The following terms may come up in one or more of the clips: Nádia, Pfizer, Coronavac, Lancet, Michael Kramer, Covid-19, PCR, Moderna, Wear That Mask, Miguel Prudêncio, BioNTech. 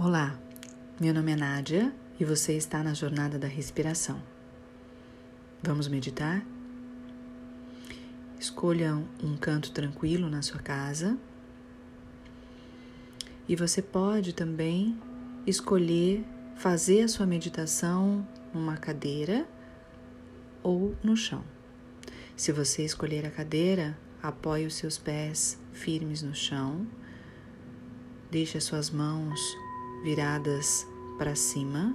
Olá, meu nome é Nádia e você está na Jornada da Respiração. Vamos meditar? Escolha um canto tranquilo na sua casa e você pode também escolher fazer a sua meditação numa cadeira ou no chão. Se você escolher a cadeira, apoie os seus pés firmes no chão, deixe as suas mãos viradas para cima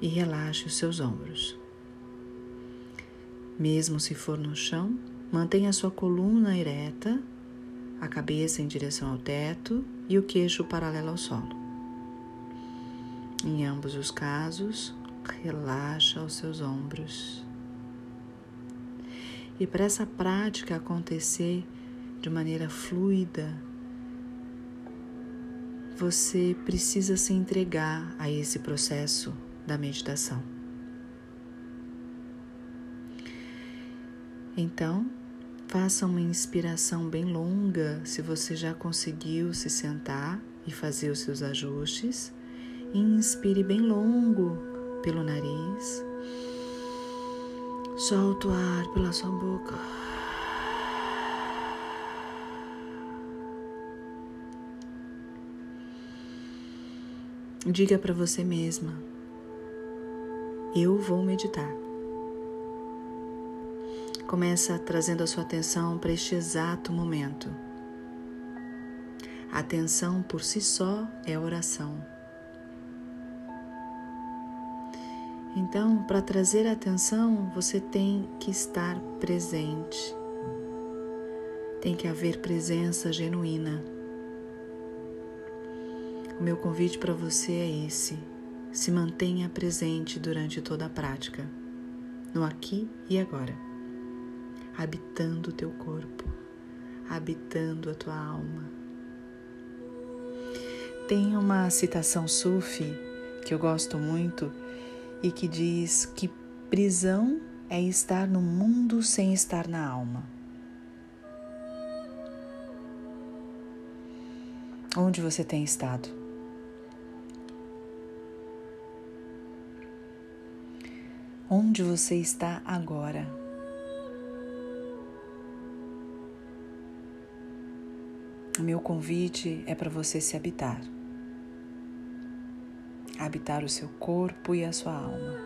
e relaxe os seus ombros. Mesmo se for no chão, mantenha a sua coluna ereta, a cabeça em direção ao teto e o queixo paralelo ao solo. Em ambos os casos, relaxa os seus ombros. E para essa prática acontecer de maneira fluida, você precisa se entregar a esse processo da meditação. Então, faça uma inspiração bem longa, se você já conseguiu se sentar e fazer os seus ajustes. Inspire bem longo pelo nariz. Solta o ar pela sua boca. Diga para você mesma: eu vou meditar. Começa trazendo a sua atenção para este exato momento. A atenção por si só é oração. Então, para trazer a atenção, você tem que estar presente. Tem que haver presença genuína. O meu convite para você é esse: se mantenha presente durante toda a prática, no aqui e agora, habitando o teu corpo, habitando a tua alma. Tem uma citação sufi que eu gosto muito e que diz que prisão é estar no mundo sem estar na alma. Onde você tem estado? Onde você está agora? O meu convite é para você se habitar. Habitar o seu corpo e a sua alma.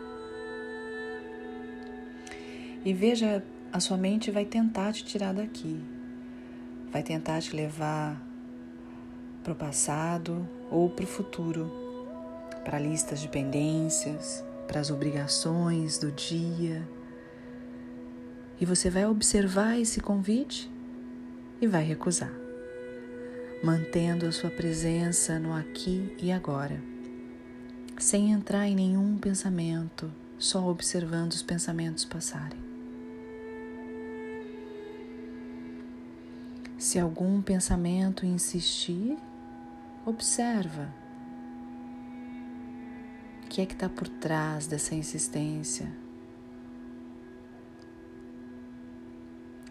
E veja, a sua mente vai tentar te tirar daqui. Vai tentar te levar para o passado ou para o futuro. Para listas de pendências, para as obrigações do dia, e você vai observar esse convite e vai recusar, mantendo a sua presença no aqui e agora, sem entrar em nenhum pensamento, só observando os pensamentos passarem. Se algum pensamento insistir, observa. O que é que está por trás dessa insistência?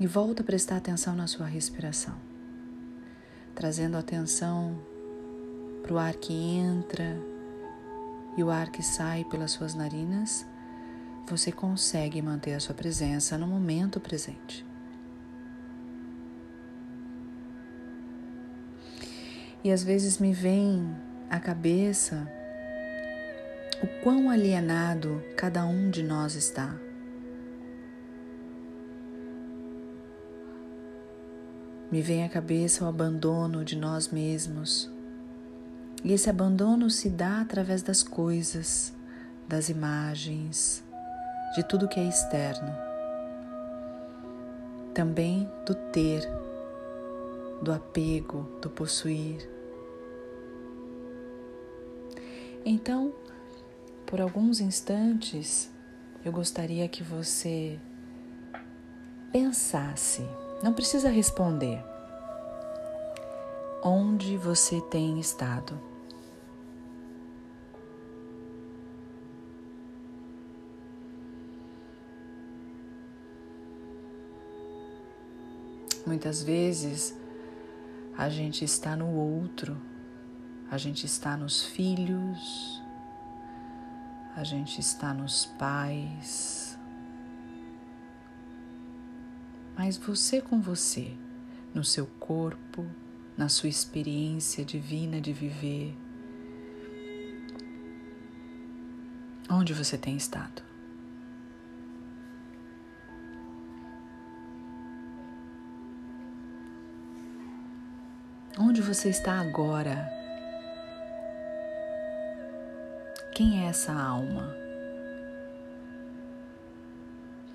E volta a prestar atenção na sua respiração, trazendo atenção para o ar que entra e o ar que sai pelas suas narinas. Você consegue manter a sua presença no momento presente. E às vezes me vem à cabeça o quão alienado cada um de nós está. Me vem à cabeça o abandono de nós mesmos. E esse abandono se dá através das coisas, das imagens, de tudo que é externo. Também do ter, do apego, do possuir. Então, por alguns instantes, eu gostaria que você pensasse, não precisa responder, onde você tem estado. Muitas vezes, a gente está no outro, a A gente está nos filhos, a gente está nos pais, mas você com você, no seu corpo, na sua experiência divina de viver, onde você tem estado? Onde você está agora? Quem é essa alma?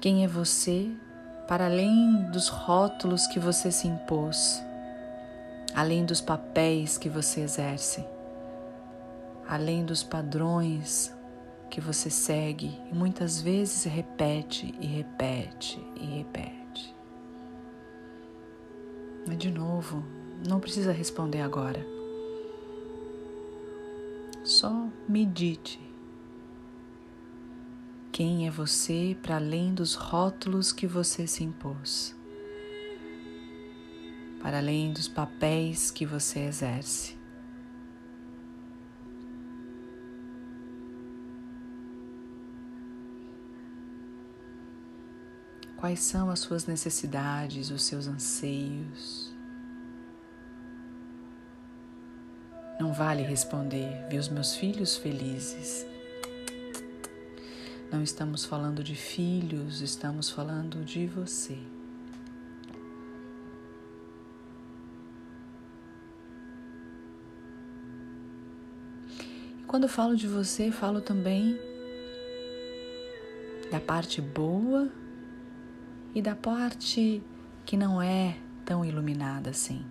Quem é você para além dos rótulos que você se impôs, além dos papéis que você exerce, além dos padrões que você segue e muitas vezes repete e repete e repete? Mas de novo, não precisa responder agora. Só medite. Quem é você para além dos rótulos que você se impôs? Para além dos papéis que você exerce? Quais são as suas necessidades, os seus anseios? Não vale responder, ver os meus filhos felizes. Não estamos falando de filhos, estamos falando de você. E quando eu falo de você, falo também da parte boa e da parte que não é tão iluminada assim.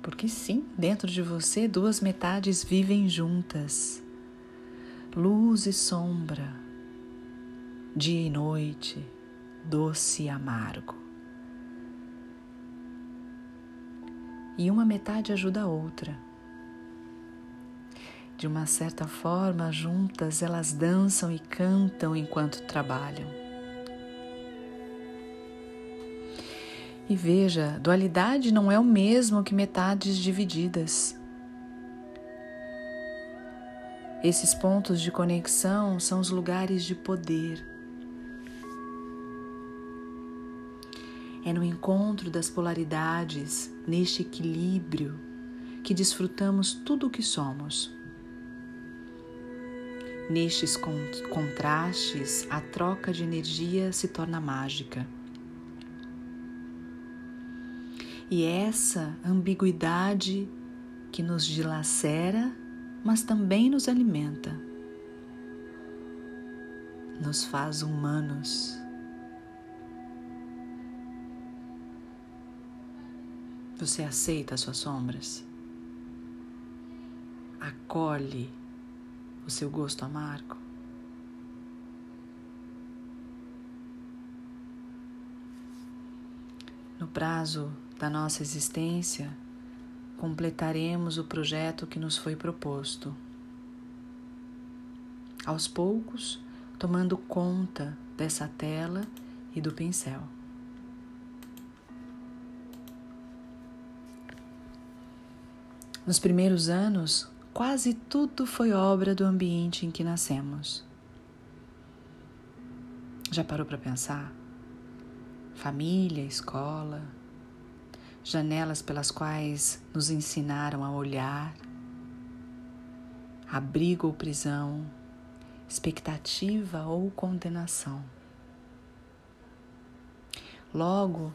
Porque sim, dentro de você, duas metades vivem juntas. Luz e sombra. Dia e noite. Doce e amargo. E uma metade ajuda a outra. De uma certa forma, juntas elas dançam e cantam enquanto trabalham. E veja, dualidade não é o mesmo que metades divididas. Esses pontos de conexão são os lugares de poder. É no encontro das polaridades, neste equilíbrio, que desfrutamos tudo o que somos. Nestes contrastes, a troca de energia se torna mágica. E essa ambiguidade que nos dilacera, mas também nos alimenta, nos faz humanos. Você aceita as suas sombras? Acolhe o seu gosto amargo? No prazo da nossa existência, completaremos o projeto que nos foi proposto. Aos poucos, tomando conta dessa tela e do pincel. Nos primeiros anos, quase tudo foi obra do ambiente em que nascemos. Já parou para pensar? Família, escola, janelas pelas quais nos ensinaram a olhar, abrigo ou prisão, expectativa ou condenação. Logo,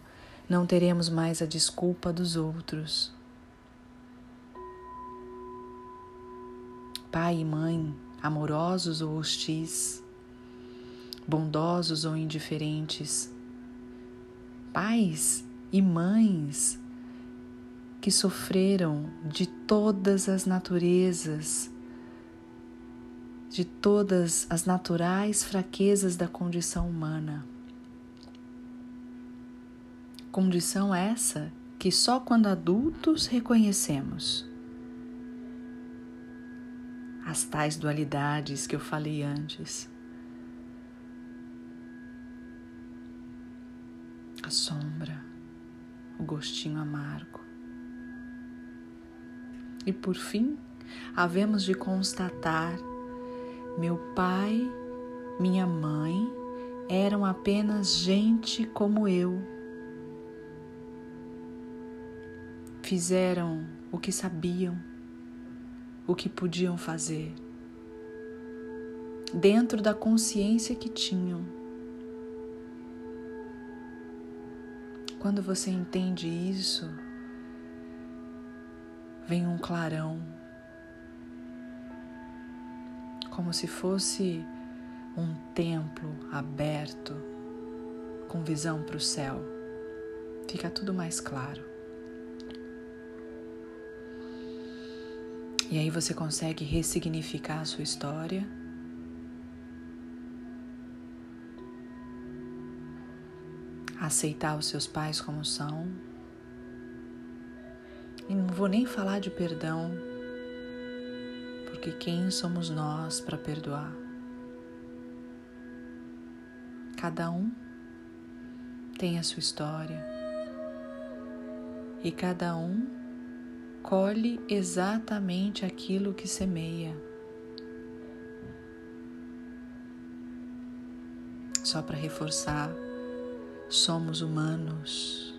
não teremos mais a desculpa dos outros. Pai e mãe, amorosos ou hostis, bondosos ou indiferentes, pais e mães que sofreram de todas as naturezas, de todas as naturais fraquezas da condição humana. Condição essa que só quando adultos reconhecemos. As tais dualidades que eu falei antes. A sombra. O gostinho amargo, E por fim, havemos de constatar: meu pai, minha mãe eram apenas gente como eu. Fizeram o que sabiam, o que podiam fazer, dentro da consciência que tinham. Quando você entende isso, vem um clarão, como se fosse um templo aberto, com visão para o céu. Fica tudo mais claro. E aí você consegue ressignificar a sua história . Aceitar os seus pais como são. E não vou nem falar de perdão, porque quem somos nós para perdoar? Cada um tem a sua história e cada um colhe exatamente aquilo que semeia. Só para reforçar, somos humanos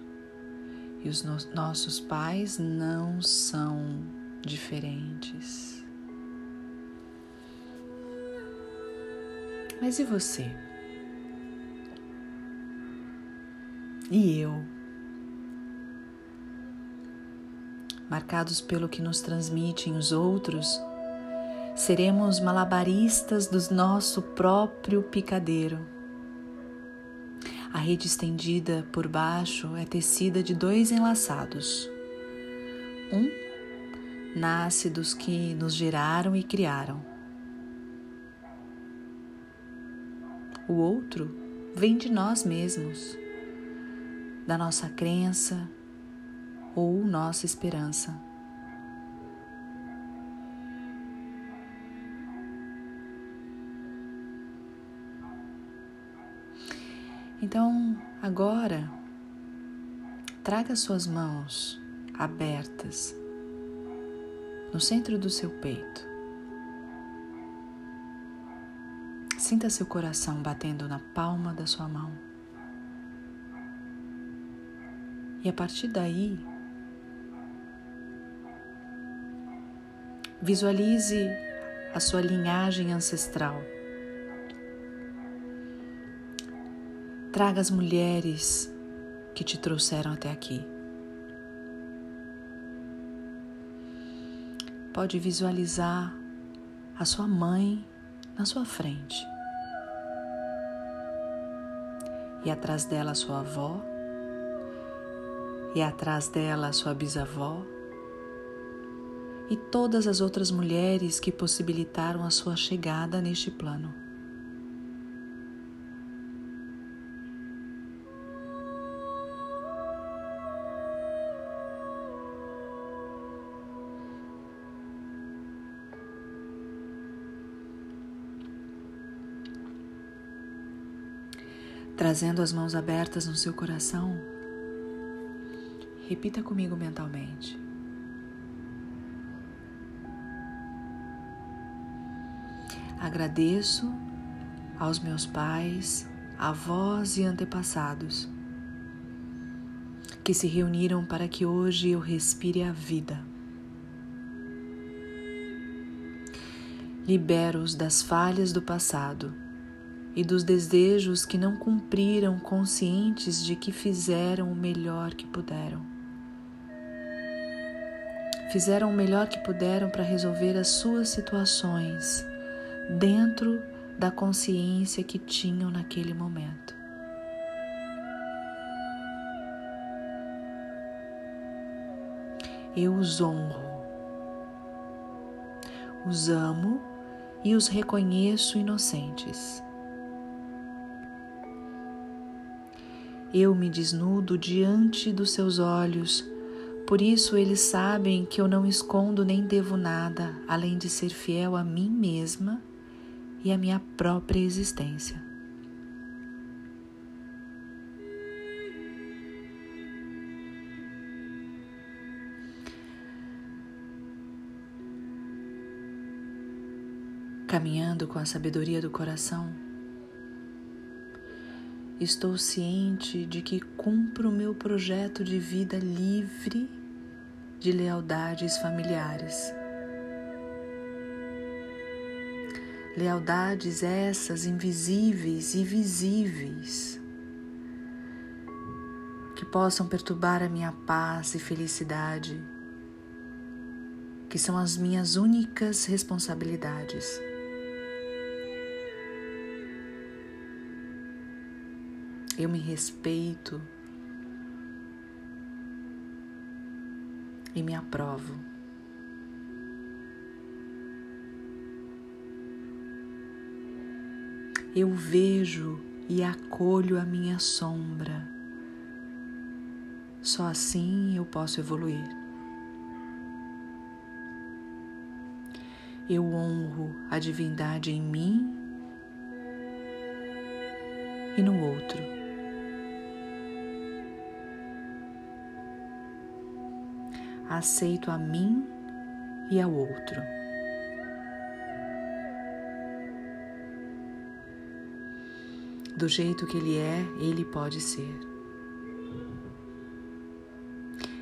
e os nossos pais não são diferentes. Mas e você? E eu? Marcados pelo que nos transmitem os outros, seremos malabaristas do nosso próprio picadeiro. A rede estendida por baixo é tecida de dois enlaçados. Um nasce dos que nos geraram e criaram. O outro vem de nós mesmos, da nossa crença ou nossa esperança. Então, agora, traga suas mãos abertas no centro do seu peito. Sinta seu coração batendo na palma da sua mão. E a partir daí, visualize a sua linhagem ancestral. Traga as mulheres que te trouxeram até aqui. Pode visualizar a sua mãe na sua frente. E atrás dela a sua avó. E atrás dela a sua bisavó. E todas as outras mulheres que possibilitaram a sua chegada neste plano. Trazendo as mãos abertas no seu coração, repita comigo mentalmente: agradeço aos meus pais, avós e antepassados que se reuniram para que hoje eu respire a vida. Libero-os das falhas do passado e dos desejos que não cumpriram, conscientes de que fizeram o melhor que puderam. Fizeram o melhor que puderam para resolver as suas situações dentro da consciência que tinham naquele momento. Eu os honro, os amo e os reconheço inocentes. Eu me desnudo diante dos seus olhos, por isso eles sabem que eu não escondo nem devo nada, além de ser fiel a mim mesma e à minha própria existência. Caminhando com a sabedoria do coração, estou ciente de que cumpro meu projeto de vida livre de lealdades familiares. Lealdades essas invisíveis e visíveis, que possam perturbar a minha paz e felicidade, que são as minhas únicas responsabilidades. Eu me respeito e me aprovo. Eu vejo e acolho a minha sombra. Só assim eu posso evoluir. Eu honro a divindade em mim e no outro. Aceito a mim e ao outro. Do jeito que ele é, ele pode ser.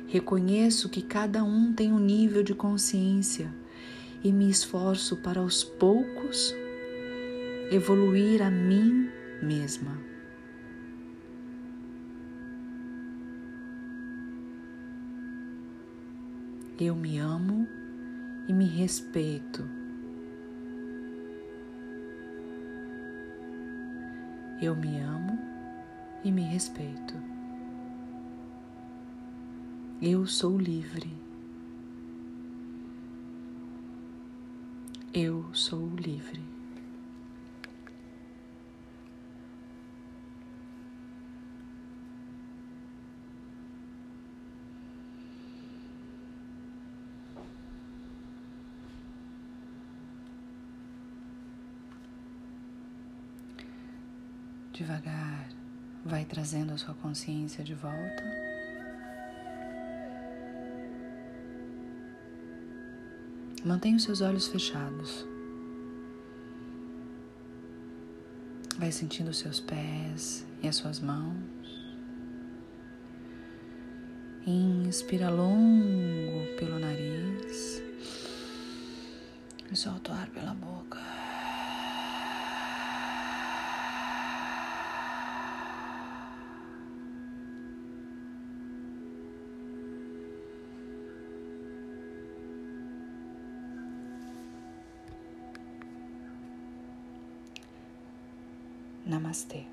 Reconheço que cada um tem um nível de consciência e me esforço para, aos poucos, evoluir a mim mesma. Eu me amo e me respeito. Eu me amo e me respeito. Eu sou livre. Eu sou livre. Devagar, vai trazendo a sua consciência de volta. Mantenha os seus olhos fechados. Vai sentindo os seus pés e as suas mãos. Inspira longo pelo nariz e solta o ar pela boca. Namastê.